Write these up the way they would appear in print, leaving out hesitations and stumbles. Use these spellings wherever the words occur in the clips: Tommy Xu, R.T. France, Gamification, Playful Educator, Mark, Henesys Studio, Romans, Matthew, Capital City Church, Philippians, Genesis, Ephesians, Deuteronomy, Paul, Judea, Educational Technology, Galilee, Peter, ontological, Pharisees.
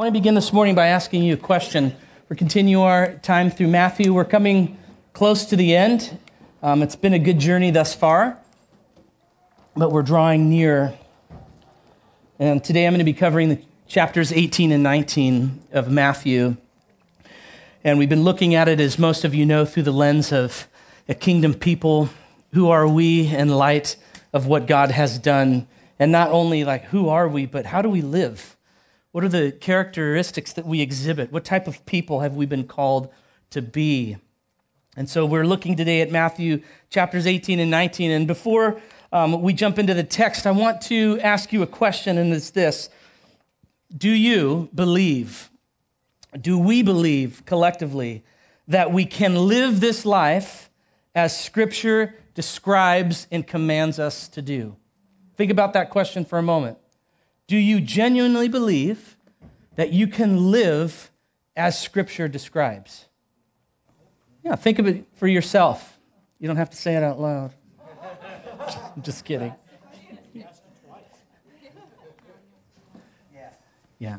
I want to begin this morning by asking you a question. We're continuing our time through Matthew. We're coming close to the end. It's been a good journey thus far, but we're drawing near. And today I'm going to be covering the chapters 18 and 19 of Matthew. And we've been looking at it, as most of you know, through the lens of a kingdom people. Who are we in light of what God has done? And not only like who are we, but how do we live? What are the characteristics that we exhibit? What type of people have we been called to be? And so we're looking today at Matthew chapters 18 and 19. And before we jump into the text, I want to ask you a question, and it's this. Do you believe, do we believe collectively that we can live this life as Scripture describes and commands us to do? Think about that question for a moment. Do you genuinely believe that you can live as Scripture describes? Yeah, think of it for yourself. You don't have to say it out loud. I'm just kidding. Yeah.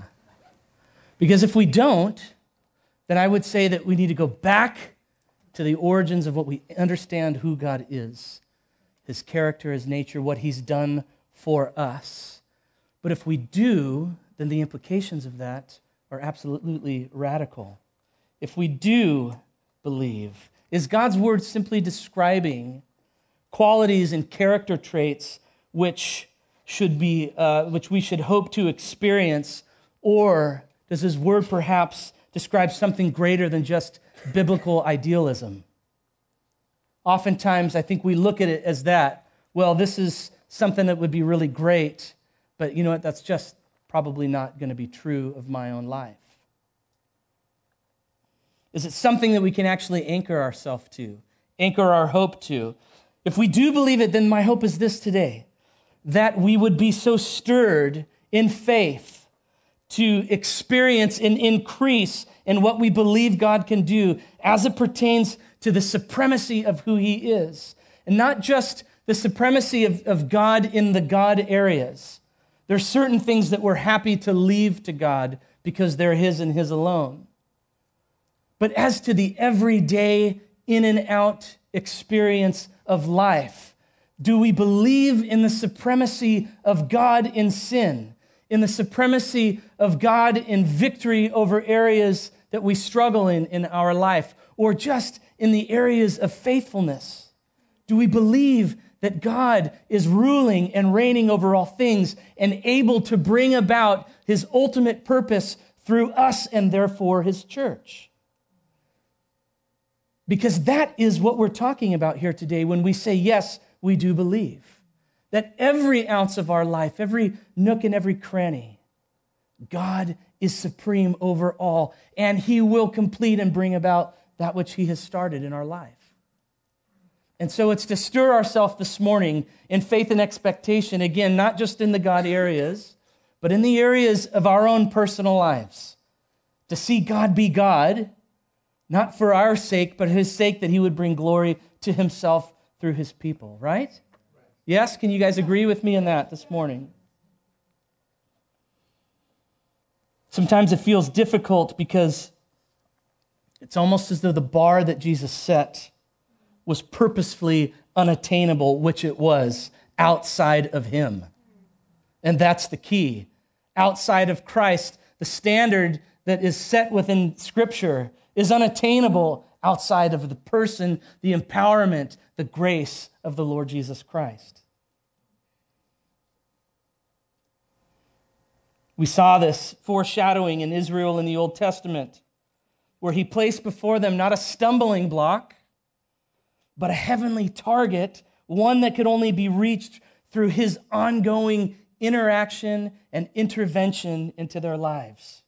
Because if we don't, then I would say that we need to go back to the origins of what we understand who God is, His character, His nature, what He's done for us. But if we do, then the implications of that are absolutely radical. If we do believe, is God's word simply describing qualities and character traits which we should hope to experience, or does His word perhaps describe something greater than just biblical idealism? Oftentimes, I think we look at it as that. Well, this is something that would be really great. But you know what, that's just probably not going to be true of my own life. Is it something that we can actually anchor ourselves to, anchor our hope to? If we do believe it, then my hope is this today, that we would be so stirred in faith to experience an increase in what we believe God can do as it pertains to the supremacy of who He is, and not just the supremacy of God in the God areas. There's certain things that we're happy to leave to God because they're His and His alone. But as to the everyday in and out experience of life, do we believe in the supremacy of God in sin, in the supremacy of God in victory over areas that we struggle in our life, or just in the areas of faithfulness? Do we believe that God is ruling and reigning over all things and able to bring about His ultimate purpose through us and therefore His church? Because that is what we're talking about here today when we say, yes, we do believe. That every ounce of our life, every nook and every cranny, God is supreme over all, and He will complete and bring about that which He has started in our life. And so it's to stir ourselves this morning in faith and expectation, again, not just in the God areas, but in the areas of our own personal lives, to see God be God, not for our sake, but His sake, that He would bring glory to Himself through His people, right? Yes, can you guys agree with me in that this morning? Sometimes it feels difficult because it's almost as though the bar that Jesus set was purposefully unattainable, which it was, outside of Him. And that's the key. Outside of Christ, the standard that is set within Scripture is unattainable outside of the person, the empowerment, the grace of the Lord Jesus Christ. We saw this foreshadowing in Israel in the Old Testament, where He placed before them not a stumbling block, but a heavenly target, one that could only be reached through His ongoing interaction and intervention into their lives.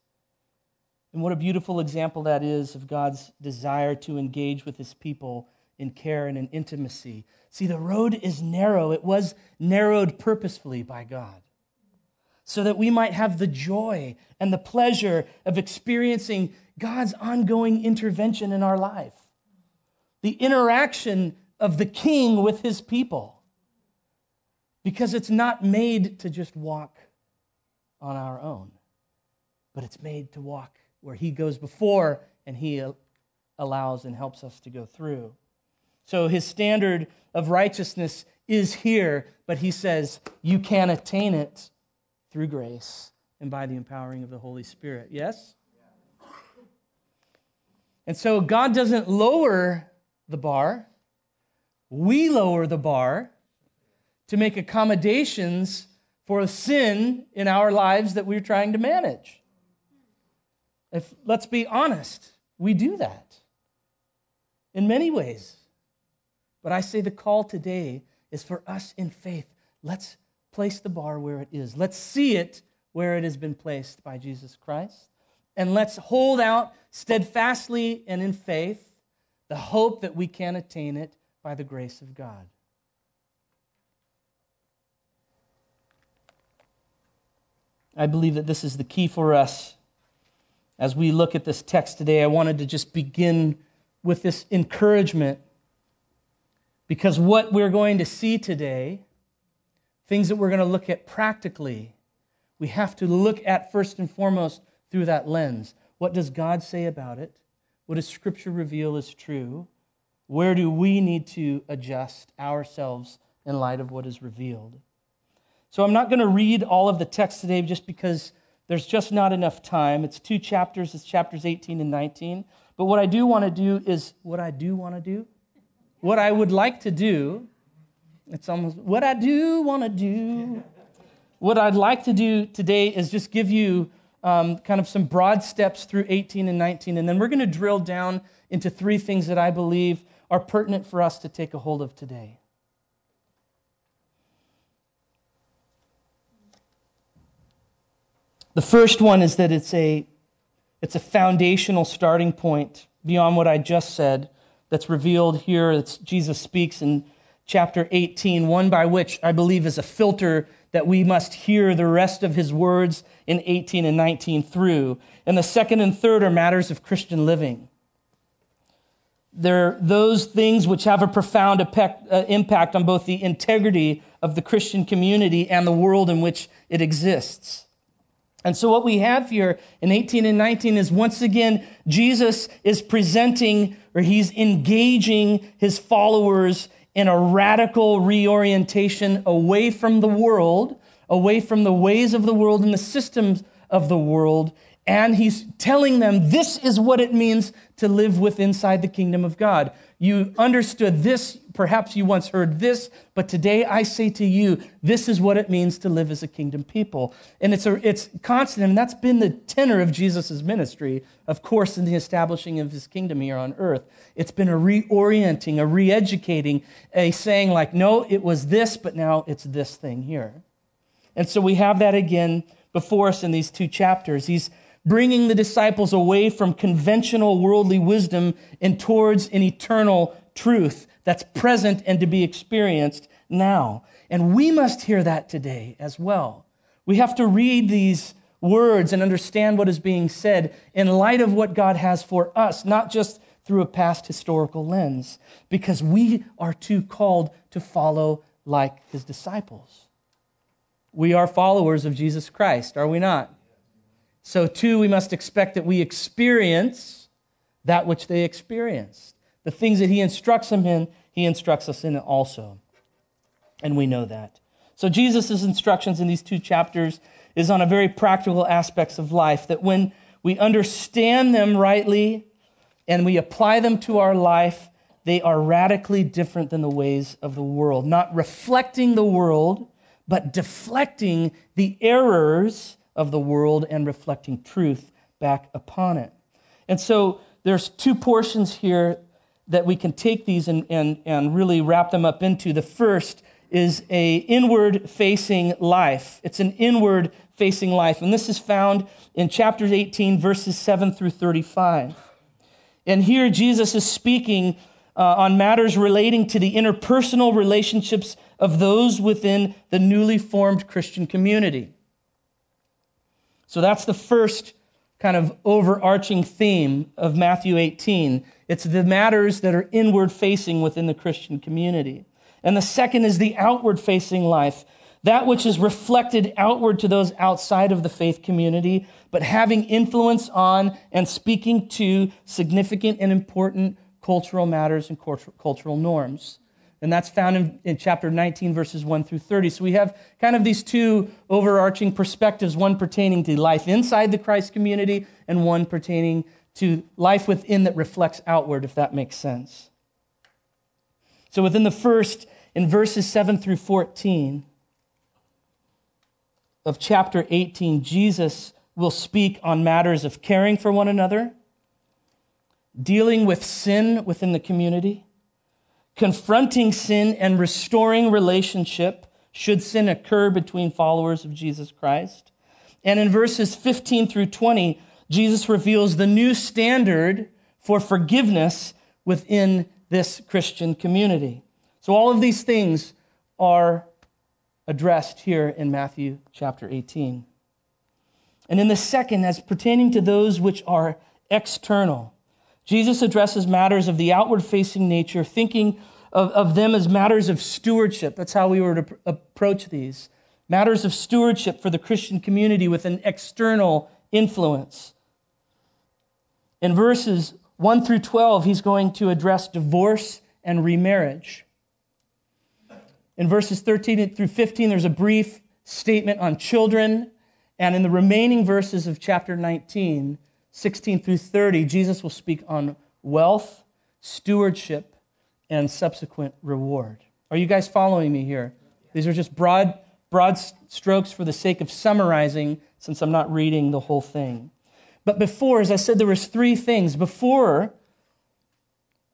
And what a beautiful example that is of God's desire to engage with His people in care and in intimacy. See, the road is narrow. It was narrowed purposefully by God, so that we might have the joy and the pleasure of experiencing God's ongoing intervention in our life. The interaction of the King with His people. Because it's not made to just walk on our own. but it's made to walk where he goes before and he allows and helps us to go through. So his standard of righteousness is here, but he says you can attain it through grace and by the empowering of the Holy Spirit. Yes? And so God doesn't lower the bar. We lower the bar to make accommodations for a sin in our lives that we're trying to manage. Let's be honest, we do that in many ways. But I say the call today is for us in faith. Let's place the bar where it is. Let's see it where it has been placed by Jesus Christ. And let's hold out steadfastly and in faith the hope that we can attain it by the grace of God. I believe that this is the key for us. As we look at this text today, I wanted to just begin with this encouragement, because what we're going to see today, things that we're going to look at practically, we have to look at first and foremost through that lens. What does God say about it? What does Scripture reveal is true? Where do we need to adjust ourselves in light of what is revealed? So I'm not going to read all of the text today just because there's just not enough time. It's 2 chapters. It's chapters 18 and 19. But what I do want to do is what I would like to do. It's almost what I do want to do. What I'd like to do today is just give you kind of some broad steps through 18 and 19, and then we're going to drill down into 3 things that I believe are pertinent for us to take a hold of today. The first one is that it's a foundational starting point beyond what I just said that's revealed here. It's Jesus speaks in chapter 18, one by which I believe is a filter that we must hear the rest of his words in 18 and 19 through. And the second and third are matters of Christian living. They're those things which have a profound impact on both the integrity of the Christian community and the world in which it exists. And so what we have here in 18 and 19 is once again, Jesus is presenting, or he's engaging his followers in a radical reorientation away from the world, away from the ways of the world and the systems of the world. And he's telling them this is what it means to live with inside the kingdom of God. You understood this, perhaps you once heard this, but today I say to you, this is what it means to live as a kingdom people. And it's constant, and that's been the tenor of Jesus' ministry, of course, in the establishing of his kingdom here on earth. It's been a reorienting, a re-educating, a saying like, no, it was this, but now it's this thing here. And so we have that again before us in these 2 chapters. He's bringing the disciples away from conventional worldly wisdom and towards an eternal truth that's present and to be experienced now. And we must hear that today as well. We have to read these words and understand what is being said in light of what God has for us, not just through a past historical lens, because we are too called to follow like his disciples. We are followers of Jesus Christ, are we not? So too, we must expect that we experience that which they experienced. The things that he instructs them in, he instructs us in also. And we know that. So Jesus' instructions in these 2 chapters is on a very practical aspects of life, that when we understand them rightly and we apply them to our life, they are radically different than the ways of the world. Not reflecting the world, but deflecting the errors of the world and reflecting truth back upon it. And so there's 2 portions here that we can take these and really wrap them up into. The first is a inward-facing life. It's an inward-facing life. And this is found in chapters 18, verses 7 through 35. And here Jesus is speaking on matters relating to the interpersonal relationships of those within the newly formed Christian community. So that's the first kind of overarching theme of Matthew 18. It's the matters that are inward-facing within the Christian community. And the second is the outward-facing life, that which is reflected outward to those outside of the faith community, but having influence on and speaking to significant and important cultural matters and cultural norms. And that's found in chapter 19, verses 1 through 30. So we have kind of these two overarching perspectives, one pertaining to life inside the Christ community and one pertaining to life within that reflects outward, if that makes sense. So within the first, in verses 7 through 14 of chapter 18, Jesus will speak on matters of caring for one another, dealing with sin within the community, confronting sin and restoring relationship should sin occur between followers of Jesus Christ. And in verses 15 through 20, Jesus reveals the new standard for forgiveness within this Christian community. So all of these things are addressed here in Matthew chapter 18. And in the second, as pertaining to those which are external, Jesus addresses matters of the outward-facing nature, thinking of them as matters of stewardship. That's how we were to approach these. Matters of stewardship for the Christian community with an external influence. In verses 1 through 12, he's going to address divorce and remarriage. In verses 13 through 15, there's a brief statement on children. And in the remaining verses of chapter 19, 16 through 30, Jesus will speak on wealth, stewardship, and subsequent reward. Are you guys following me here? These are just broad strokes for the sake of summarizing, since I'm not reading the whole thing. But before, as I said, there was three things. Before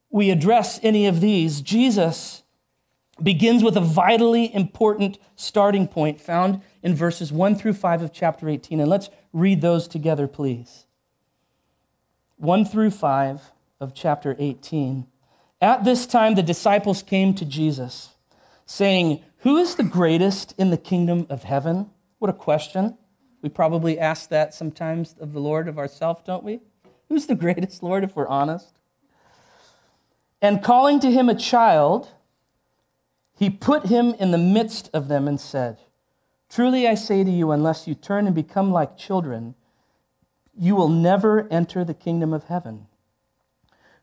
we address any of these, Jesus begins with a vitally important starting point found in verses 1 through 5 of chapter 18. And let's read those together, please. 1 through 5 of chapter 18. At this time, the disciples came to Jesus, saying, "Who is the greatest in the kingdom of heaven?" What a question. We probably ask that sometimes of the Lord, of ourselves, don't we? Who's the greatest, Lord, if we're honest? And calling to him a child, he put him in the midst of them and said, "Truly I say to you, unless you turn and become like children, you will never enter the kingdom of heaven.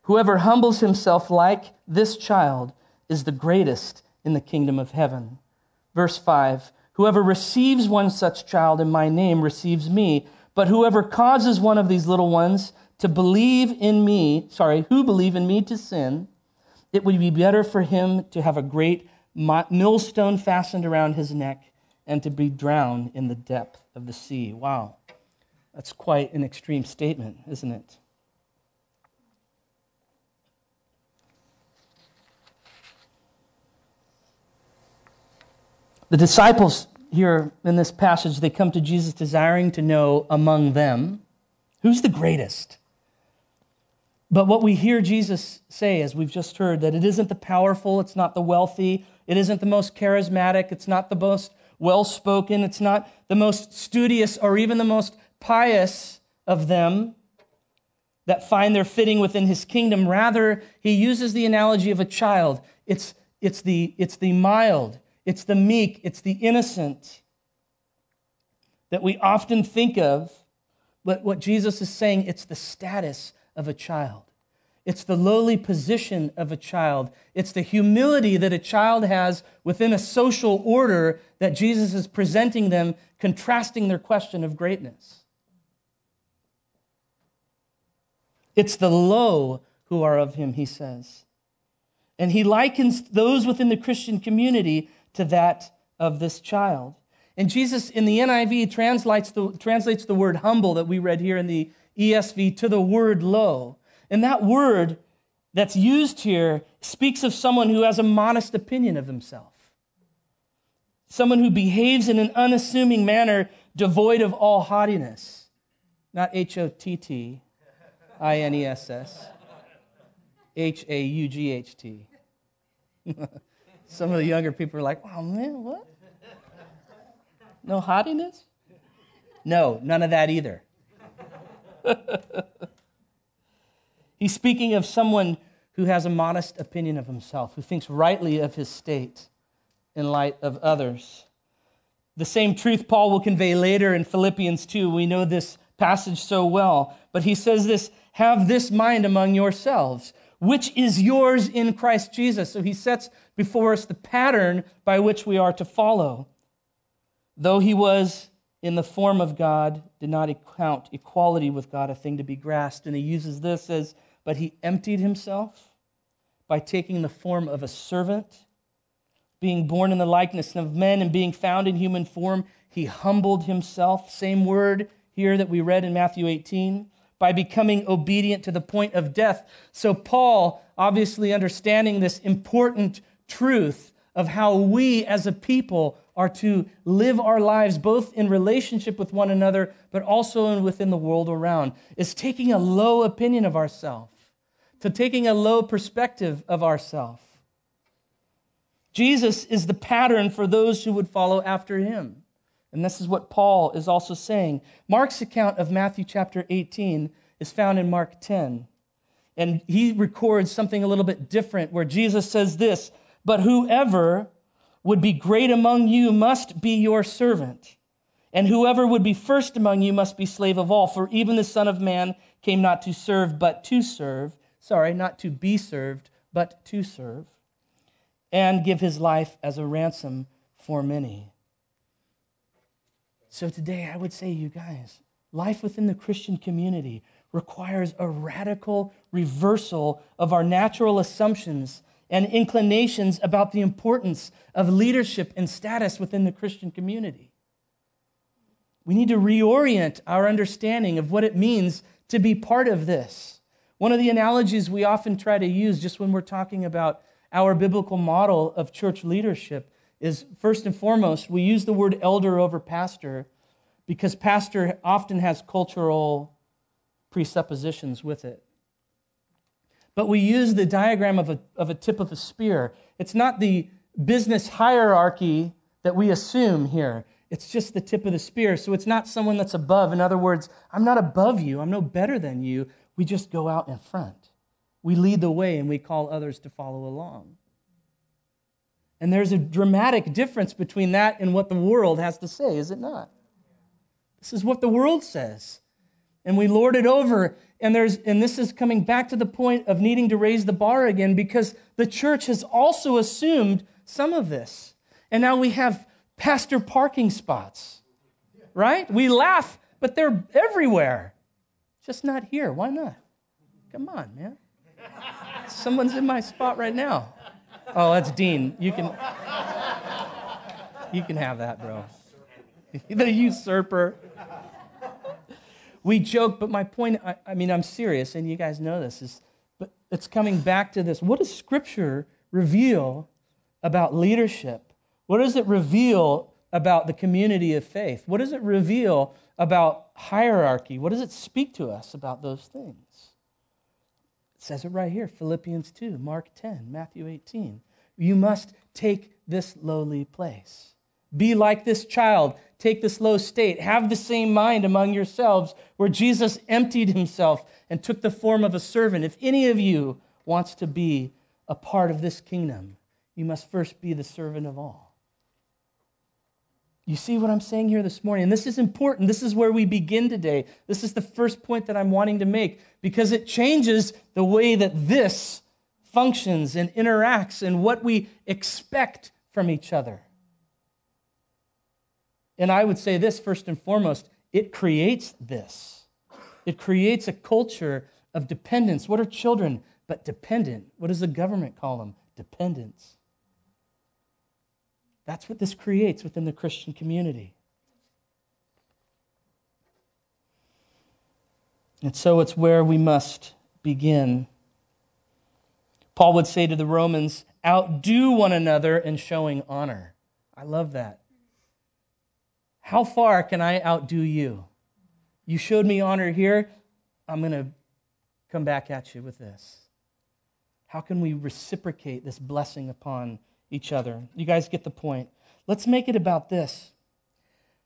Whoever humbles himself like this child is the greatest in the kingdom of heaven." Verse 5, "Whoever receives one such child in my name receives me, but whoever causes one of these little ones to believe in me to sin, it would be better for him to have a great millstone fastened around his neck and to be drowned in the depth of the sea." Wow. That's quite an extreme statement, isn't it? The disciples here in this passage, they come to Jesus desiring to know among them, who's the greatest? But what we hear Jesus say, as we've just heard, that it isn't the powerful, it's not the wealthy, it isn't the most charismatic, it's not the most well-spoken, it's not the most studious or even the most pious of them that find their fitting within his kingdom. Rather, he uses the analogy of a child. It's the mild, it's the meek, it's the innocent that we often think of. But what Jesus is saying, it's the status of a child. It's the lowly position of a child. It's the humility that a child has within a social order that Jesus is presenting them, contrasting their question of greatness. It's the low who are of him, he says. And he likens those within the Christian community to that of this child. And Jesus, in the NIV, translates the word humble that we read here in the ESV to the word low. And that word that's used here speaks of someone who has a modest opinion of himself. Someone who behaves in an unassuming manner, devoid of all haughtiness. Not H-O-T-T-I-N-E-S-S. H-A-U-G-H-T. Some of the younger people are like, "Oh man, what? No haughtiness?" No, none of that either. He's speaking of someone who has a modest opinion of himself, who thinks rightly of his state in light of others. The same truth Paul will convey later in Philippians 2. We know this passage so well. But he says this, have this mind among yourselves, which is yours in Christ Jesus. So he sets before us the pattern by which we are to follow. Though he was in the form of God, did not count equality with God a thing to be grasped. And he uses this as, but he emptied himself by taking the form of a servant, being born in the likeness of men and being found in human form, he humbled himself. Same word here that we read in Matthew 18, by becoming obedient to the point of death. So Paul, obviously understanding this important truth of how we as a people are to live our lives both in relationship with one another, but also within the world around, is taking a low opinion of ourselves, to taking a low perspective of ourselves. Jesus is the pattern for those who would follow after him. And this is what Paul is also saying. Mark's account of Matthew chapter 18 is found in Mark 10. And he records something a little bit different where Jesus says this, but whoever would be great among you must be your servant. And whoever would be first among you must be slave of all. For even the Son of Man came not to serve, but to serve. Sorry, not to be served, but to serve. And give his life as a ransom for many. So today I would say, you guys, life within the Christian community requires a radical reversal of our natural assumptions and inclinations about the importance of leadership and status within the Christian community. We need to reorient our understanding of what it means to be part of this. One of the analogies we often try to use just when we're talking about our biblical model of church leadership is, first and foremost, we use the word elder over pastor because pastor often has cultural presuppositions with it. But we use the diagram of a tip of a spear. It's not the business hierarchy that we assume here. It's just the tip of the spear. So it's not someone that's above. In other words, I'm not above you. I'm no better than you. We just go out in front. We lead the way and we call others to follow along. And there's a dramatic difference between that and what the world has to say, is it not? This is what the world says. And we lord it over. And this is coming back to the point of needing to raise the bar again because the church has also assumed some of this. And now we have pastor parking spots, right? We laugh, but they're everywhere. Just not here. Why not? Come on, man. Someone's in my spot right now. Oh, that's Dean. You can have that, bro. The usurper. We joke, but my point, I mean, I'm serious, and you guys know this, but it's coming back to this. What does Scripture reveal about leadership? What does it reveal about the community of faith? What does it reveal about hierarchy? What does it speak to us about those things? It says it right here, Philippians 2, Mark 10, Matthew 18. You must take this lowly place. Be like this child. Take this low state. Have the same mind among yourselves where Jesus emptied himself and took the form of a servant. If any of you wants to be a part of this kingdom, you must first be the servant of all. You see what I'm saying here this morning? And this is important. This is where we begin today. This is the first point that I'm wanting to make because it changes the way that this functions and interacts and what we expect from each other. And I would say this, first and foremost, it creates this. It creates a culture of dependence. What are children but dependent? What does the government call them? Dependents. That's what this creates within the Christian community. And so it's where we must begin. Paul would say to the Romans, outdo one another in showing honor. I love that. How far can I outdo you? You showed me honor here. I'm going to come back at you with this. How can we reciprocate this blessing upon each other? You guys get the point. Let's make it about this.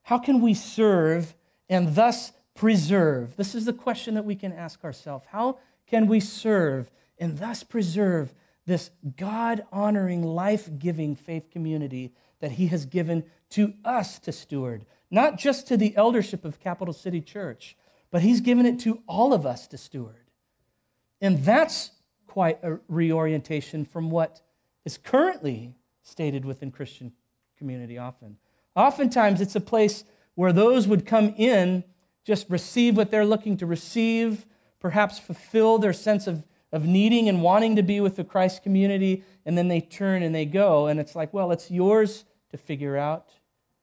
How can we serve and thus preserve? This is the question that we can ask ourselves. How can we serve and thus preserve this God-honoring, life-giving faith community that he has given to us to steward, not just to the eldership of Capital City Church, but he's given it to all of us to steward. And that's quite a reorientation from what is currently stated within Christian community often. Oftentimes, it's a place where those would come in, just receive what they're looking to receive, perhaps fulfill their sense of needing and wanting to be with the Christ community, and then they turn and they go, and it's like, well, it's yours to figure out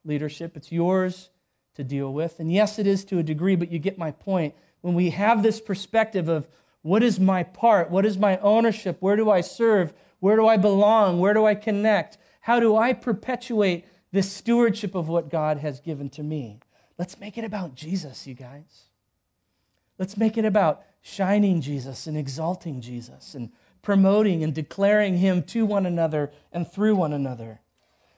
leadership. It's yours to deal with. And yes, it is to a degree, but you get my point. When we have this perspective of what is my part, what is my ownership, where do I serve, where do I belong, where do I connect, how do I perpetuate this stewardship of what God has given to me? Let's make it about Jesus, you guys. Let's make it about shining Jesus and exalting Jesus and promoting and declaring him to one another and through one another.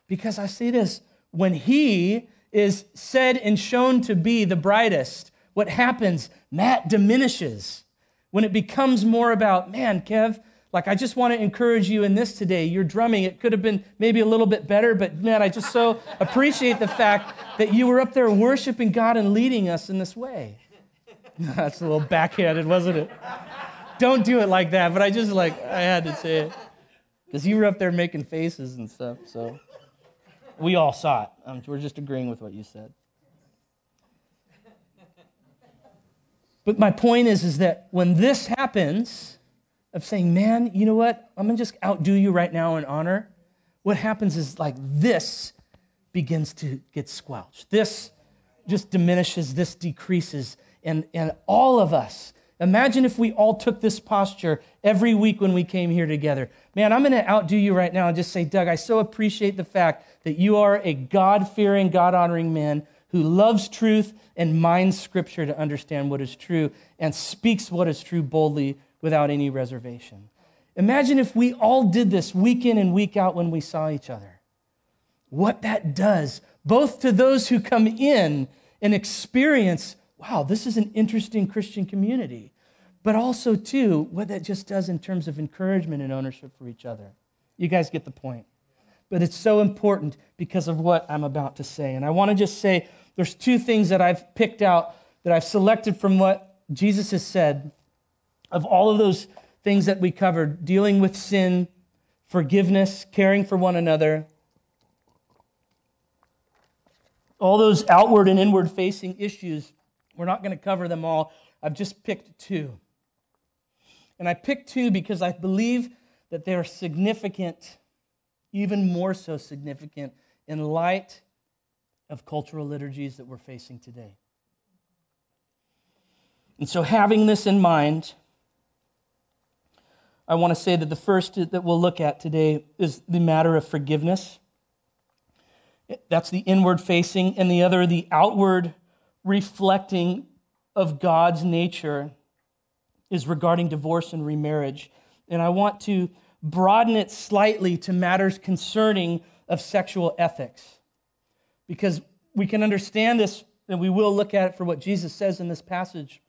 Because I see this, when he is said and shown to be the brightest, what happens? Matt diminishes. When it becomes more about, man, Kev, like I just want to encourage you in this today. Your drumming, it could have been maybe a little bit better, but man, I just so appreciate the fact that you were up there worshiping God and leading us in this way. That's a little backhanded, wasn't it? Don't do it like that, but I had to say it. Because you were up there making faces and stuff, so. We all saw it. We're just agreeing with what you said. But my point is that when this happens, of saying, man, you know what? I'm going to just outdo you right now in honor. What happens is like this begins to get squelched. This just diminishes, this decreases. And all of us, imagine if we all took this posture every week when we came here together. Man, I'm going to outdo you right now and just say, Doug, I so appreciate the fact that you are a God-fearing, God-honoring man who loves truth and minds Scripture to understand what is true and speaks what is true boldly without any reservation. Imagine if we all did this week in and week out when we saw each other. What that does, both to those who come in and experience, wow, this is an interesting Christian community, but also, too, what that just does in terms of encouragement and ownership for each other. You guys get the point. But it's so important because of what I'm about to say. And I want to just say there's two things that I've picked out, that I've selected from what Jesus has said of all of those things that we covered, dealing with sin, forgiveness, caring for one another, all those outward and inward facing issues. We're not going to cover them all. I've just picked two. And I picked two because I believe that they are significant, even more so significant, in light of cultural liturgies that we're facing today. And so having this in mind, I want to say that the first that we'll look at today is the matter of forgiveness. That's the inward facing, and the other, the outward reflecting of God's nature, is regarding divorce and remarriage. And I want to broaden it slightly to matters concerning of sexual ethics, because we can understand this, and we will look at it for what Jesus says in this passage,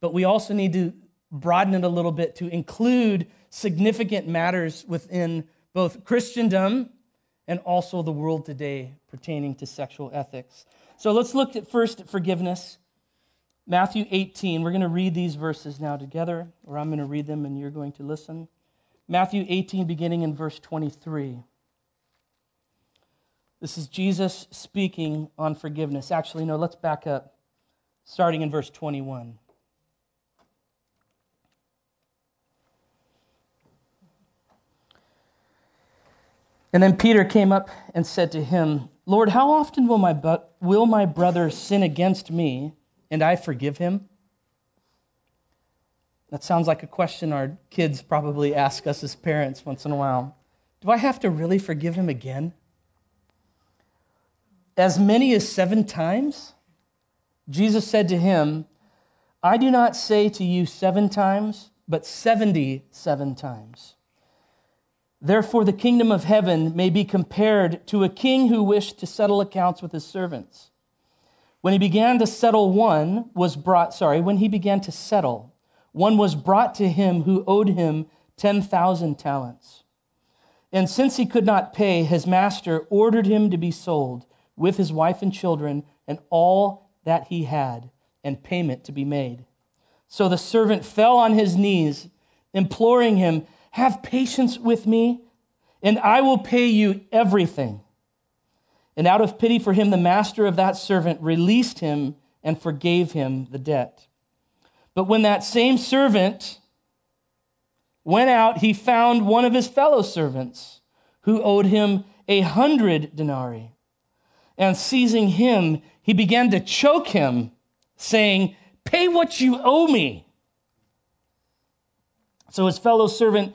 but we also need to broaden it a little bit to include significant matters within both Christendom and also the world today pertaining to sexual ethics. So let's look at first at forgiveness. Matthew 18, we're going to read these verses now together, or I'm going to read them and you're going to listen. Matthew 18, beginning in verse 23. This is Jesus speaking on forgiveness. Actually, no, let's back up, starting in verse 21. And then Peter came up and said to him, Lord, how often will my brother sin against me and I forgive him? That sounds like a question our kids probably ask us as parents once in a while. Do I have to really forgive him again? As many as 7 times? Jesus said to him, I do not say to you 7 times, but 77 times. Therefore, the kingdom of heaven may be compared to a king who wished to settle accounts with his servants. When he began to settle, one was brought to him who owed him 10,000 talents. And since he could not pay, his master ordered him to be sold with his wife and children and all that he had, and payment to be made. So the servant fell on his knees, imploring him, "Have patience with me, and I will pay you everything." And out of pity for him, the master of that servant released him and forgave him the debt. But when that same servant went out, he found one of his fellow servants who owed him 100 denarii. And seizing him, he began to choke him, saying, "Pay what you owe me." So his fellow servant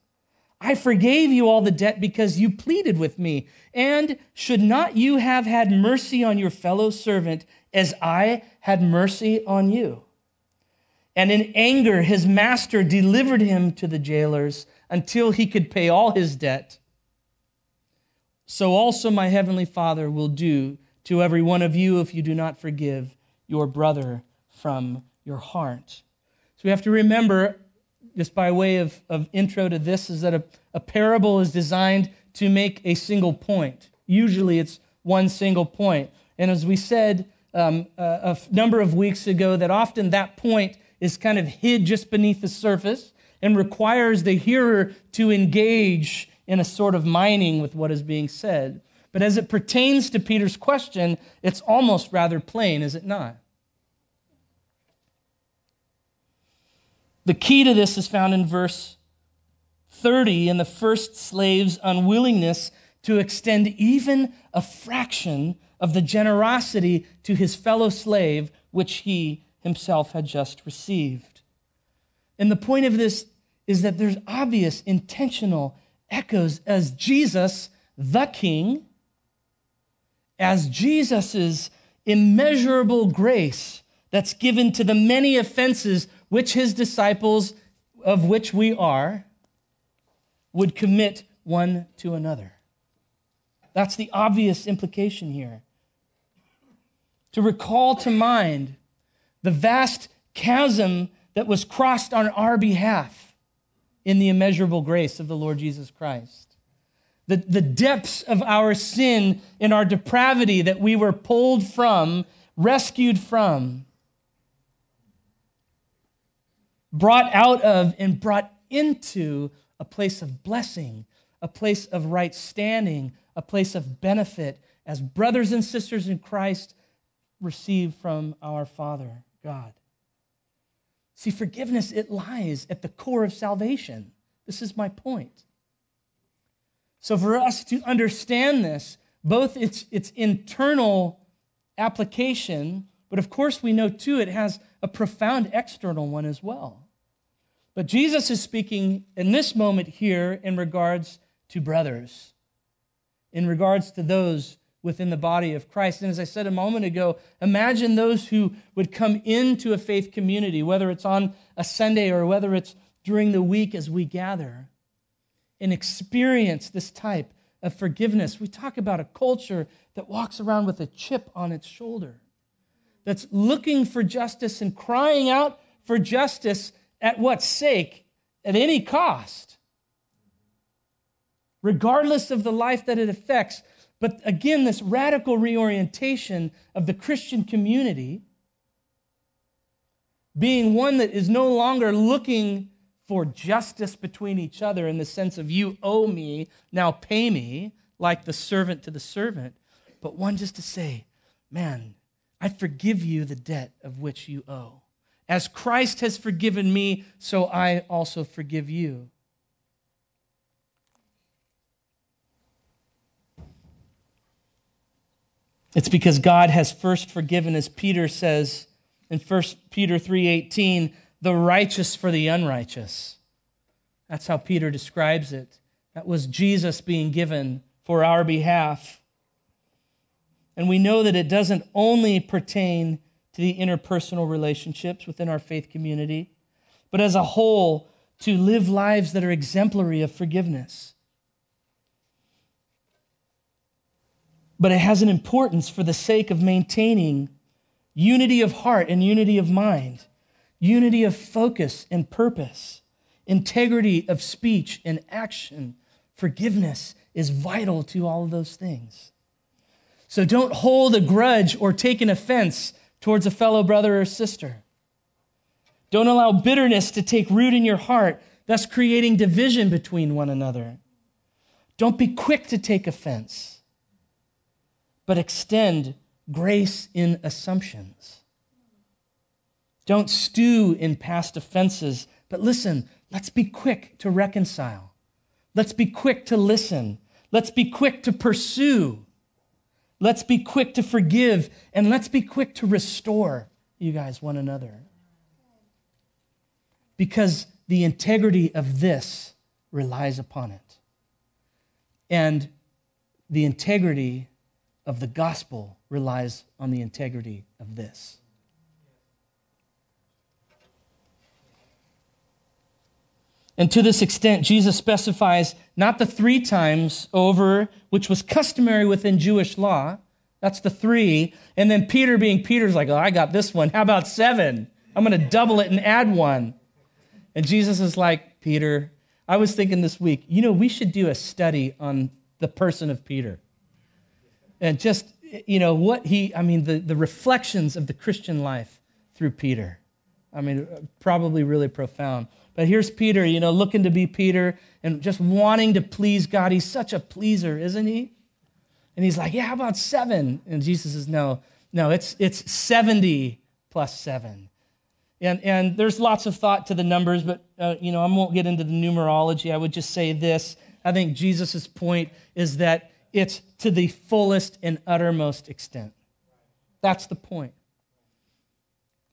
I forgave you all the debt because you pleaded with me. And should not you have had mercy on your fellow servant as I had mercy on you?" And in anger, his master delivered him to the jailers until he could pay all his debt. So also my heavenly Father will do to every one of you if you do not forgive your brother from your heart. So we have to remember, just by way of intro to this, is that a parable is designed to make a single point. Usually it's one single point. And as we said a number of weeks ago, that often that point is kind of hid just beneath the surface and requires the hearer to engage in a sort of mining with what is being said. But as it pertains to Peter's question, it's almost rather plain, is it not? The key to this is found in verse 30, in the first slave's unwillingness to extend even a fraction of the generosity to his fellow slave, which he himself had just received. And the point of this is that there's obvious intentional echoes as Jesus, the King, as Jesus's immeasurable grace that's given to the many offenses which his disciples, of which we are, would commit one to another. That's the obvious implication here. To recall to mind the vast chasm that was crossed on our behalf in the immeasurable grace of the Lord Jesus Christ. The depths of our sin and our depravity that we were pulled from, rescued from, brought out of and brought into a place of blessing, a place of right standing, a place of benefit, as brothers and sisters in Christ receive from our Father, God. See, forgiveness, it lies at the core of salvation. This is my point. So for us to understand this, both its internal application, but of course we know too it has a profound external one as well. But Jesus is speaking in this moment here in regards to brothers, in regards to those within the body of Christ. And as I said a moment ago, imagine those who would come into a faith community, whether it's on a Sunday or whether it's during the week as we gather, and experience this type of forgiveness. We talk about a culture that walks around with a chip on its shoulder, that's looking for justice and crying out for justice at what sake? At any cost, regardless of the life that it affects. But again, this radical reorientation of the Christian community being one that is no longer looking for justice between each other in the sense of you owe me, now pay me, like the servant to the servant, but one just to say, man, I forgive you the debt of which you owe. As Christ has forgiven me, so I also forgive you. It's because God has first forgiven, as Peter says in 1 Peter 3:18, the righteous for the unrighteous. That's how Peter describes it. That was Jesus being given for our behalf. And we know that it doesn't only pertain to the interpersonal relationships within our faith community, but as a whole, to live lives that are exemplary of forgiveness. But it has an importance for the sake of maintaining unity of heart and unity of mind, unity of focus and purpose, integrity of speech and action. Forgiveness is vital to all of those things. So don't hold a grudge or take an offense towards a fellow brother or sister. Don't allow bitterness to take root in your heart, thus creating division between one another. Don't be quick to take offense, but extend grace in assumptions. Don't stew in past offenses, but listen, let's be quick to reconcile. Let's be quick to listen. Let's be quick to pursue. Let's be quick to forgive, and let's be quick to restore, you guys, one another. Because the integrity of this relies upon it. And the integrity of the gospel relies on the integrity of this. And to this extent, Jesus specifies not the three times over, which was customary within Jewish law. That's the three. And then Peter being Peter's like, oh, I got this one. How about 7? I'm going to double it and add 1. And Jesus is like, Peter, I was thinking this week, you know, we should do a study on the person of Peter. And just, you know, the reflections of the Christian life through Peter. I mean, probably really profound. But here's Peter, you know, looking to be Peter and just wanting to please God. He's such a pleaser, isn't he? And he's like, yeah, how about 7? And Jesus says, no, it's 70 plus 7. And there's lots of thought to the numbers, but, I won't get into the numerology. I would just say this. I think Jesus' point is that it's to the fullest and uttermost extent. That's the point.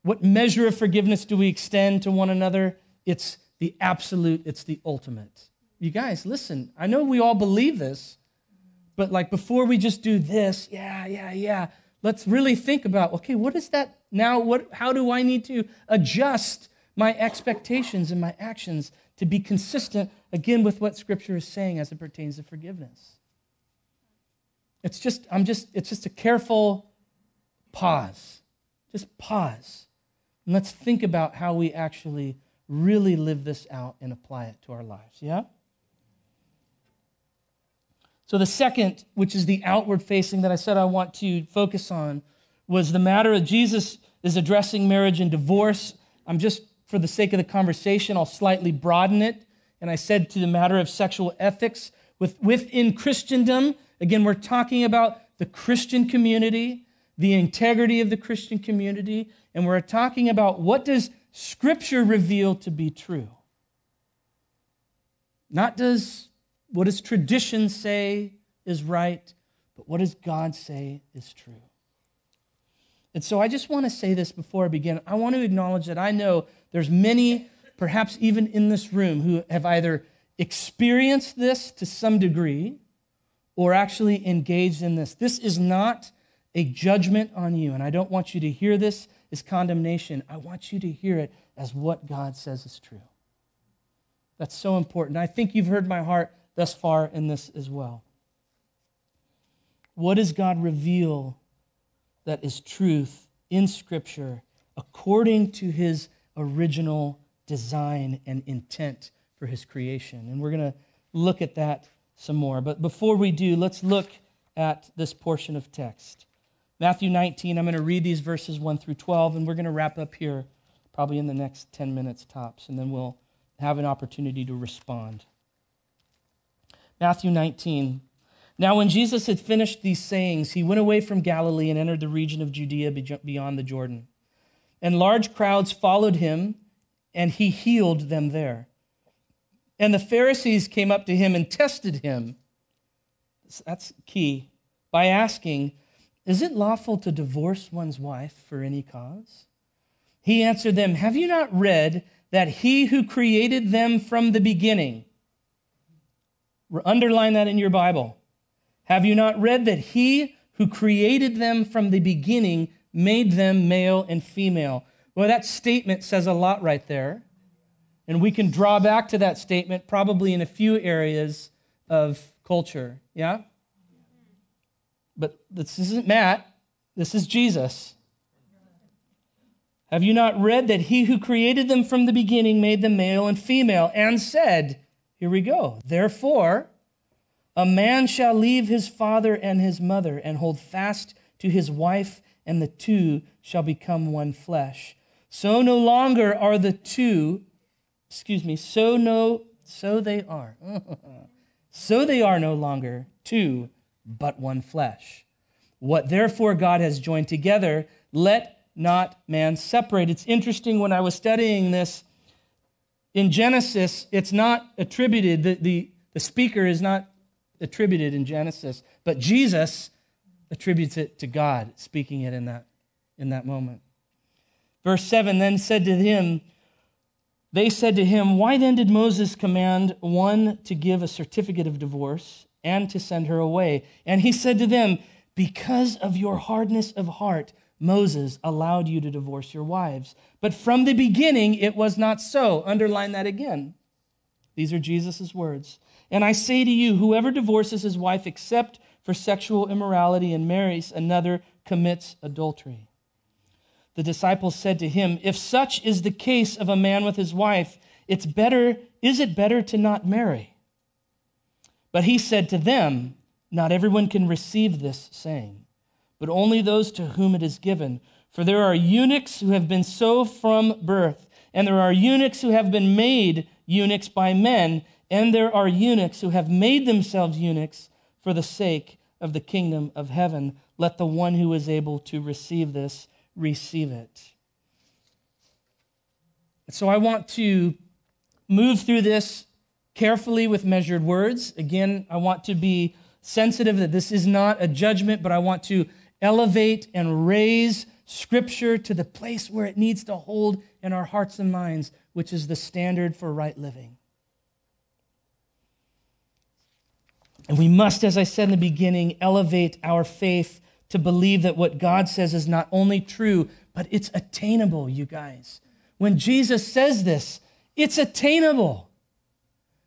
What measure of forgiveness do we extend to one another? It's the absolute, it's the ultimate. You guys, listen, I know we all believe this, but like before we just do this, let's really think about, okay, what is that? Now, how do I need to adjust my expectations and my actions to be consistent, again, with what Scripture is saying as it pertains to forgiveness? It's just a careful pause. Just pause. And let's think about how we actually really live this out and apply it to our lives, yeah? So the second, which is the outward facing that I said I want to focus on, was the matter of Jesus is addressing marriage and divorce. I'm just, for the sake of the conversation, I'll slightly broaden it. And I said to the matter of sexual ethics within Christendom. Again, we're talking about the Christian community, the integrity of the Christian community, and we're talking about what does Scripture reveal to be true? What does tradition say is right, but what does God say is true? And so I just want to say this before I begin. I want to acknowledge that I know there's many, perhaps even in this room, who have either experienced this to some degree or actually engaged in this. This is not a judgment on you, and I don't want you to hear this as condemnation. I want you to hear it as what God says is true. That's so important. I think you've heard my heart thus far in this as well. What does God reveal that is truth in Scripture according to His original design and intent for His creation? And we're going to look at that some more. But before we do, let's look at this portion of text. Matthew 19, I'm going to read these verses 1 through 12, and we're going to wrap up here probably in the next 10 minutes tops, and then we'll have an opportunity to respond. Matthew 19. Now, when Jesus had finished these sayings, He went away from Galilee and entered the region of Judea beyond the Jordan. And large crowds followed Him, and He healed them there. And the Pharisees came up to Him and tested Him. That's key. By asking, is it lawful to divorce one's wife for any cause? He answered them, have you not read that He who created them from the beginning, underline that in your Bible, have you not read that He who created them from the beginning, made them male and female. Well, that statement says a lot right there. And we can draw back to that statement probably in a few areas of culture. Yeah? But this isn't Matt. This is Jesus. Have you not read that he who created them from the beginning made them male and female and said, here we go, therefore, a man shall leave his father and his mother and hold fast to his wife, and the two shall become one flesh. So no longer are the two, so they are no longer two, but one flesh. What therefore God has joined together, let not man separate. It's interesting, when I was studying this, in Genesis, it's not attributed, the speaker is not attributed in Genesis, but Jesus attributes it to God, speaking it in that moment. Verse 7, they said to him, why then did Moses command one to give a certificate of divorce and to send her away? And he said to them, because of your hardness of heart, Moses allowed you to divorce your wives. But from the beginning, it was not so. Underline that again. These are Jesus' words. And I say to you, whoever divorces his wife except for sexual immorality and marries another commits adultery. The disciples said to him, if such is the case of a man with his wife, is it better to not marry? But he said to them, not everyone can receive this saying, but only those to whom it is given. For there are eunuchs who have been so from birth, and there are eunuchs who have been made eunuchs by men, and there are eunuchs who have made themselves eunuchs for the sake of the kingdom of heaven. Let the one who is able to receive this receive it. So I want to move through this carefully with measured words. Again, I want to be sensitive that this is not a judgment, but I want to elevate and raise Scripture to the place where it needs to hold in our hearts and minds, which is the standard for right living. And we must, as I said in the beginning, elevate our faith to believe that what God says is not only true, but it's attainable, you guys. When Jesus says this, it's attainable.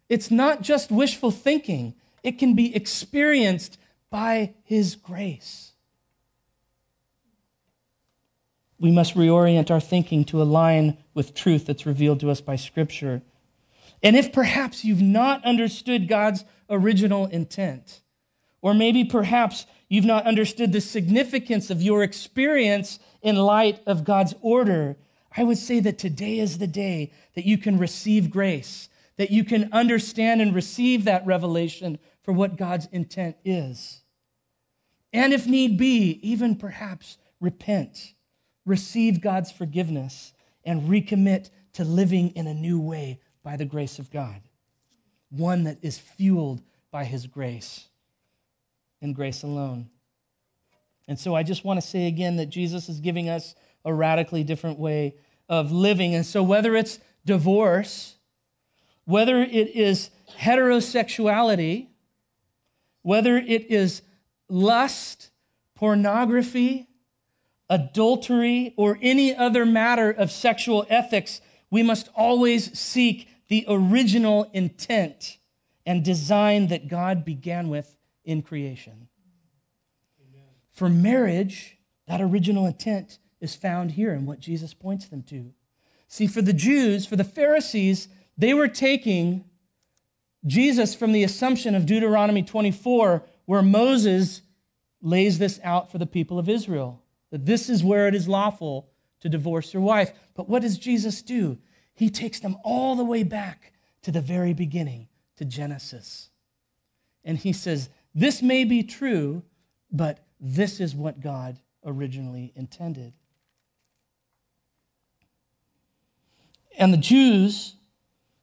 It's not just wishful thinking. It can be experienced by His grace. We must reorient our thinking to align with truth that's revealed to us by Scripture. And if perhaps you've not understood God's original intent, or maybe perhaps you've not understood the significance of your experience in light of God's order, I would say that today is the day that you can receive grace, that you can understand and receive that revelation for what God's intent is. And if need be, even perhaps repent, receive God's forgiveness, and recommit to living in a new way by the grace of God, one that is fueled by His grace and grace alone. And so I just want to say again that Jesus is giving us a radically different way of living. And so whether it's divorce, whether it is heterosexuality, whether it is lust, pornography, adultery, or any other matter of sexual ethics, we must always seek the original intent and design that God began with in creation. Amen. For marriage, that original intent is found here in what Jesus points them to. See, for the Jews, for the Pharisees, they were taking Jesus from the assumption of Deuteronomy 24, where Moses lays this out for the people of Israel, that this is where it is lawful to divorce your wife. But what does Jesus do? He takes them all the way back to the very beginning, to Genesis. And he says, this may be true, but this is what God originally intended. And the Jews,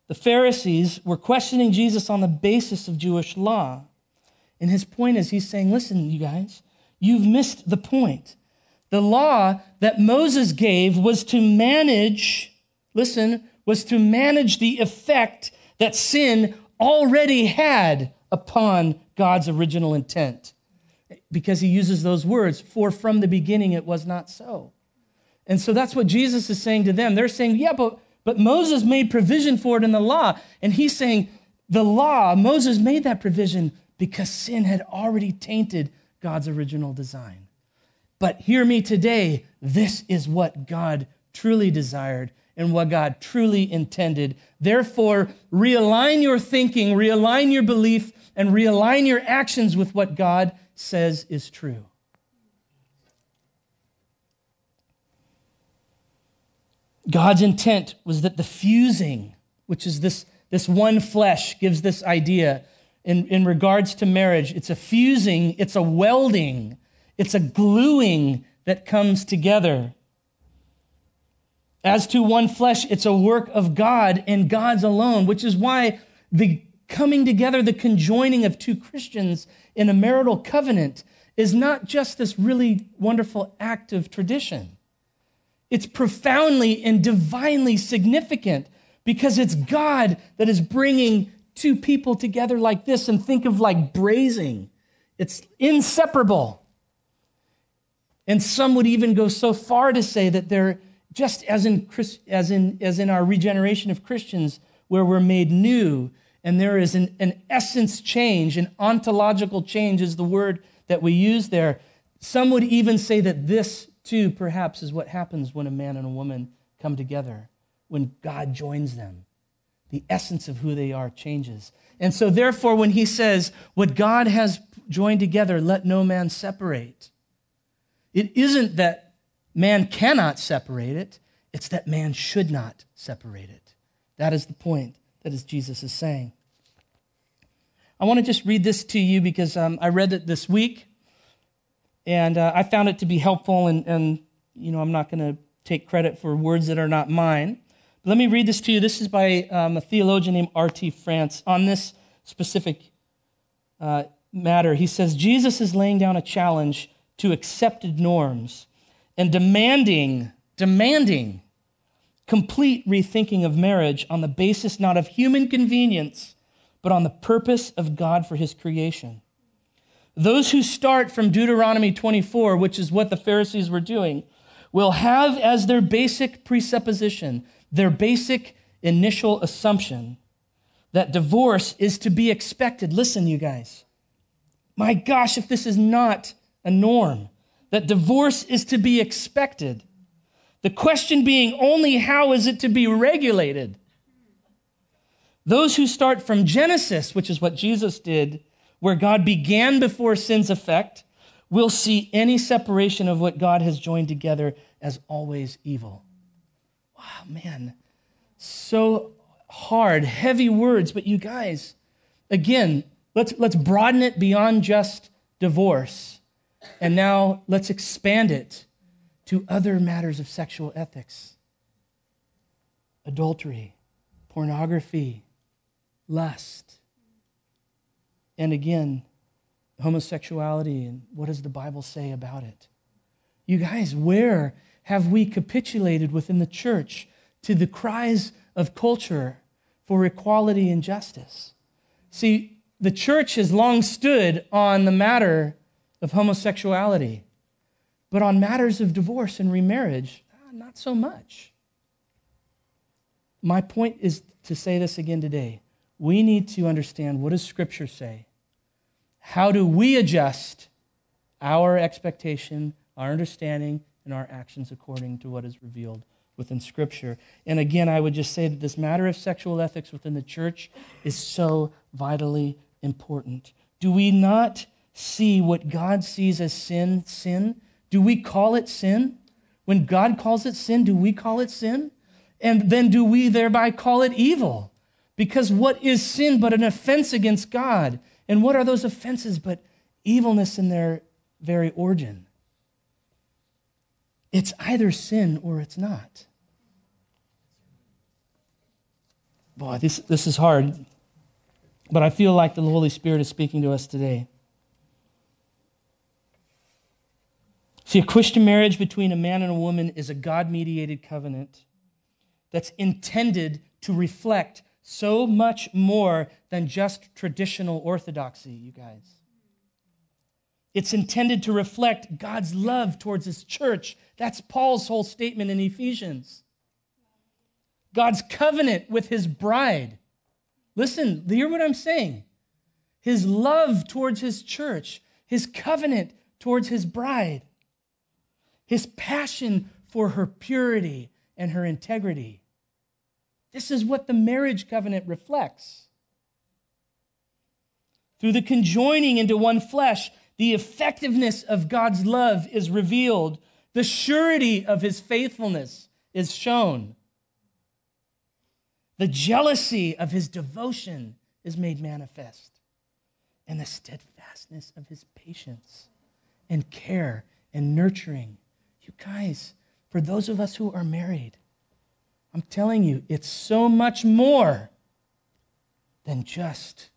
the Pharisees, were questioning Jesus on the basis of Jewish law. And his point is, he's saying, listen, you guys, you've missed the point. The law that Moses gave was to manage, listen, was to manage the effect that sin already had upon God's original intent. because he uses those words, for from the beginning it was not so. And so that's what Jesus is saying to them. They're saying, yeah, but Moses made provision for it in the law. And he's saying, the law, Moses made that provision because sin had already tainted God's original design. But hear me today, this is what God truly desired and what God truly intended. Therefore, realign your thinking, realign your belief, and realign your actions with what God says is true. God's intent was that the fusing, which is this one flesh, gives this idea in regards to marriage. It's a fusing, it's a welding, it's a gluing that comes together. As to one flesh, it's a work of God and God's alone, which is why the coming together, the conjoining of two Christians in a marital covenant is not just this really wonderful act of tradition. It's profoundly and divinely significant because it's God that is bringing two people together like this, and think of like brazing. It's inseparable. And some would even go so far to say that they're just as in our regeneration of Christians, where we're made new, and there is an essence change, an ontological change is the word that we use there. Some would even say that this too, perhaps, is what happens when a man and a woman come together, when God joins them. The essence of who they are changes. And so therefore, when he says, what God has joined together, let no man separate. It isn't that man cannot separate it. It's that man should not separate it. That is the point that is Jesus is saying. I want to just read this to you because I read it this week, and I found it to be helpful, and you know, I'm not going to take credit for words that are not mine. But let me read this to you. This is by a theologian named R.T. France on this specific matter. He says, Jesus is laying down a challenge to accepted norms and demanding complete rethinking of marriage on the basis not of human convenience, but on the purpose of God for his creation. Those who start from Deuteronomy 24, which is what the Pharisees were doing, will have as their basic presupposition, their basic initial assumption, that divorce is to be expected. Listen, you guys. My gosh, if this is not a norm, that divorce is to be expected. The question being only how is it to be regulated? Those who start from Genesis, which is what Jesus did, where God began before sin's effect, will see any separation of what God has joined together as always evil. Wow, man, so hard, heavy words. But you guys, again, let's broaden it beyond just divorce. And now let's expand it to other matters of sexual ethics. Adultery, pornography, lust. And again, homosexuality, and what does the Bible say about it? You guys, where have we capitulated within the church to the cries of culture for equality and justice? See, the church has long stood on the matter of homosexuality, but on matters of divorce and remarriage, not so much. My point is to say this again today. We need to understand, what does Scripture say? How do we adjust our expectation, our understanding, and our actions according to what is revealed within Scripture? And again, I would just say that this matter of sexual ethics within the church is so vitally important. Do we not see what God sees as sin, sin? Do we call it sin? When God calls it sin, do we call it sin? And then do we thereby call it evil? Because what is sin but an offense against God? And what are those offenses but evilness in their very origin? It's either sin or it's not. Boy, this is hard, but I feel like the Holy Spirit is speaking to us today. See, a Christian marriage between a man and a woman is a God-mediated covenant that's intended to reflect so much more than just traditional orthodoxy, you guys. It's intended to reflect God's love towards his church. That's Paul's whole statement in Ephesians. God's covenant with his bride. Listen, hear what I'm saying. His love towards his church, his covenant towards his bride, his passion for her purity and her integrity. This is what the marriage covenant reflects. Through the conjoining into one flesh, the effectiveness of God's love is revealed. The surety of his faithfulness is shown. The jealousy of his devotion is made manifest. And the steadfastness of his patience and care and nurturing. You guys, for those of us who are married, I'm telling you, it's so much more than just,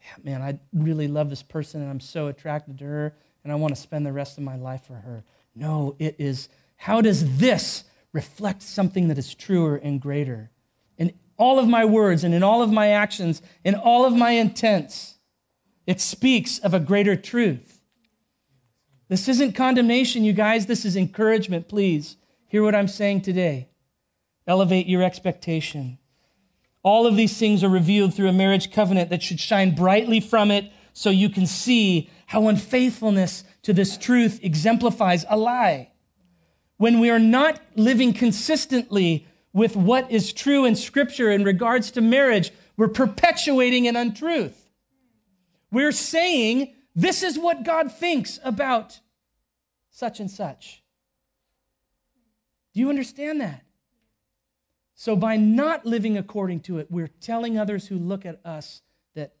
yeah, man, I really love this person and I'm so attracted to her and I want to spend the rest of my life for her. No, it is, how does this reflect something that is truer and greater? In all of my words and in all of my actions, in all of my intents, it speaks of a greater truth. This isn't condemnation, you guys. This is encouragement, please. Hear what I'm saying today. Elevate your expectation. All of these things are revealed through a marriage covenant that should shine brightly from it so you can see how unfaithfulness to this truth exemplifies a lie. When we are not living consistently with what is true in Scripture in regards to marriage, we're perpetuating an untruth. We're saying, this is what God thinks about such and such. Do you understand that? So by not living according to it, we're telling others who look at us that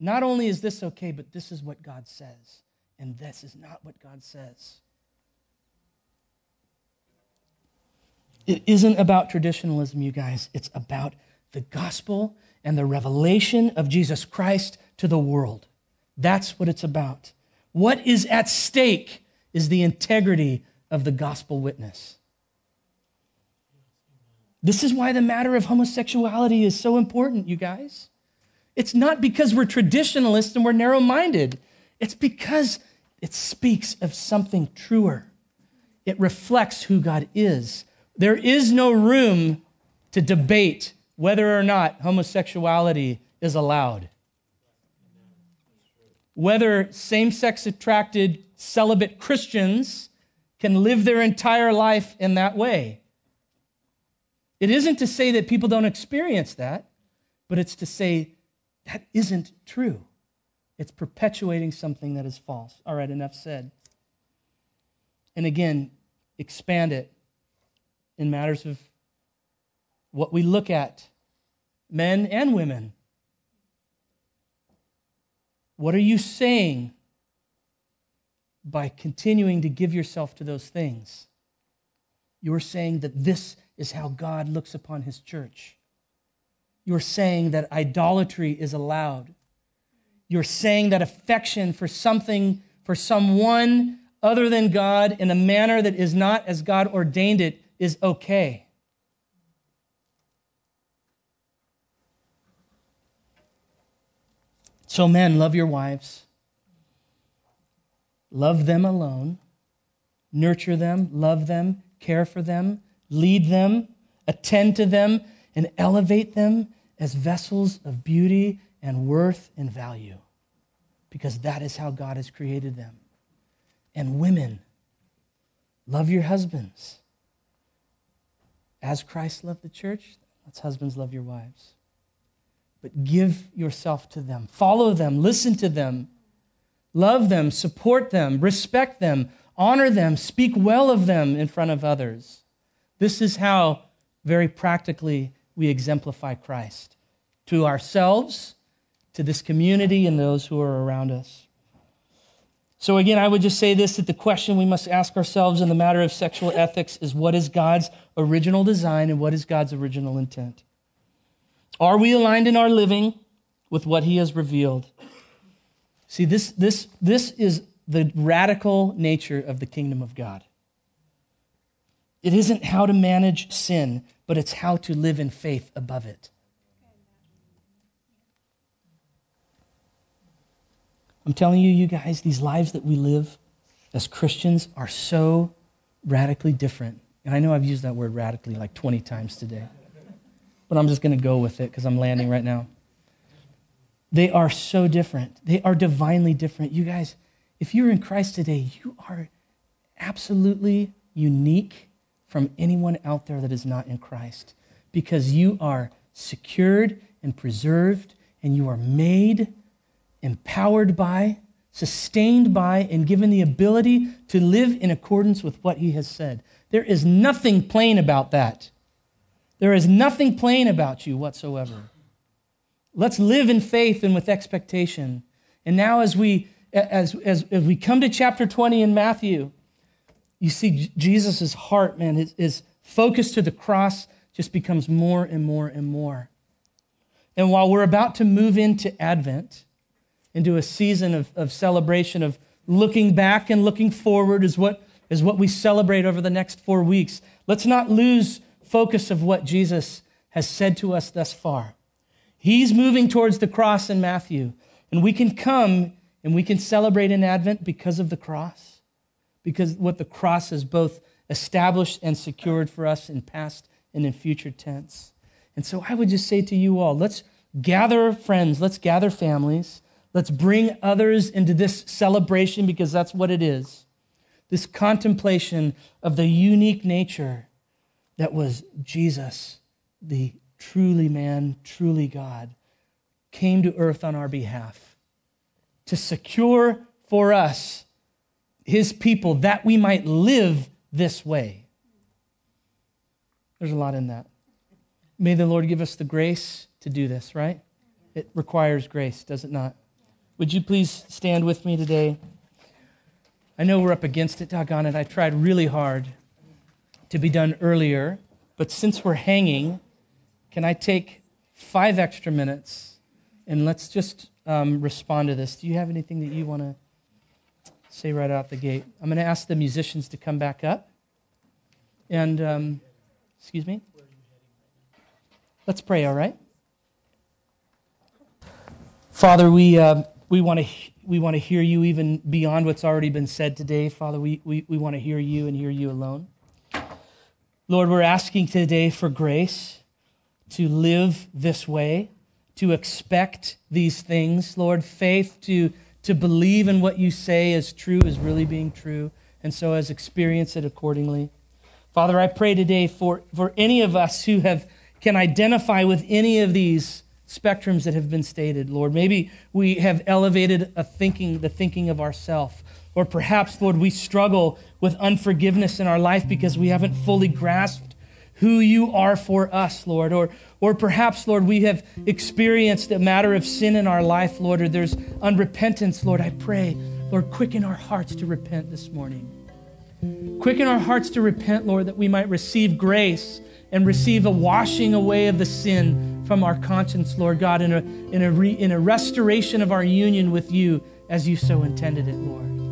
not only is this okay, but this is what God says. And this is not what God says. It isn't about traditionalism, you guys. It's about the gospel and the revelation of Jesus Christ to the world. That's what it's about. What is at stake is the integrity of the gospel witness. This is why the matter of homosexuality is so important, you guys. It's not because we're traditionalists and we're narrow-minded. It's because it speaks of something truer. It reflects who God is. There is no room to debate whether or not homosexuality is allowed. Whether same-sex attracted celibate Christians can live their entire life in that way. It isn't to say that people don't experience that, but it's to say that isn't true. It's perpetuating something that is false. All right, enough said. And again, expand it in matters of what we look at, men and women. What are you saying by continuing to give yourself to those things? You're saying that this is how God looks upon his church. You're saying that idolatry is allowed. You're saying that affection for something, for someone other than God in a manner that is not as God ordained it is okay. So men, love your wives, love them alone, nurture them, love them, care for them, lead them, attend to them, and elevate them as vessels of beauty and worth and value, because that is how God has created them. And women, love your husbands. As Christ loved the church, let's husbands love your wives. But give yourself to them. Follow them. Listen to them. Love them. Support them. Respect them. Honor them. Speak well of them in front of others. This is how, very practically, we exemplify Christ to ourselves, to this community, and those who are around us. So again, I would just say this, that the question we must ask ourselves in the matter of sexual ethics is, what is God's original design and what is God's original intent? Are we aligned in our living with what he has revealed? See, this is the radical nature of the kingdom of God. It isn't how to manage sin, but it's how to live in faith above it. I'm telling you, you guys, these lives that we live as Christians are so radically different. And I know I've used that word radically like 20 times today. But I'm just going to go with it because I'm landing right now. They are so different. They are divinely different. You guys, if you're in Christ today, you are absolutely unique from anyone out there that is not in Christ, because you are secured and preserved, and you are made, empowered by, sustained by, and given the ability to live in accordance with what he has said. There is nothing plain about that. There is nothing plain about you whatsoever. Let's live in faith and with expectation. And now as we come to chapter 20 in Matthew, you see Jesus' heart, man, his focus to the cross just becomes more and more and more. And while we're about to move into Advent, into a season of celebration, of looking back and looking forward is what we celebrate over the next 4 weeks, let's not lose focus of what Jesus has said to us thus far. He's moving towards the cross in Matthew, and we can come and we can celebrate in Advent because of the cross, because what the cross has both established and secured for us in past and in future tense. And so I would just say to you all, let's gather friends, let's gather families, let's bring others into this celebration, because that's what it is, this contemplation of the unique nature that was Jesus, the truly man, truly God, came to earth on our behalf to secure for us, his people, that we might live this way. There's a lot in that. May the Lord give us the grace to do this, right? It requires grace, does it not? Would you please stand with me today? I know we're up against it, doggone it. I tried really hard to be done earlier, but since we're hanging, can I take 5 extra minutes and let's just respond to this? Do you have anything that you want to say right out the gate? I'm going to ask the musicians to come back up. And, excuse me? Let's pray, all right? Father, we want to hear you even beyond what's already been said today. Father, we want to hear you and hear you alone. Lord, we're asking today for grace to live this way, to expect these things. Lord, faith to believe in what you say is true, is really being true, and so as experience it accordingly. Father, I pray today for any of us who can identify with any of these spectrums that have been stated, Lord. Maybe we have elevated the thinking of ourself, or perhaps, Lord, we struggle with unforgiveness in our life because we haven't fully grasped who you are for us, Lord. Or perhaps, Lord, we have experienced a matter of sin in our life, Lord, or there's unrepentance, Lord. I pray, Lord, quicken our hearts to repent this morning. Quicken our hearts to repent, Lord, that we might receive grace and receive a washing away of the sin from our conscience, Lord God, in a restoration of our union with you as you so intended it, Lord.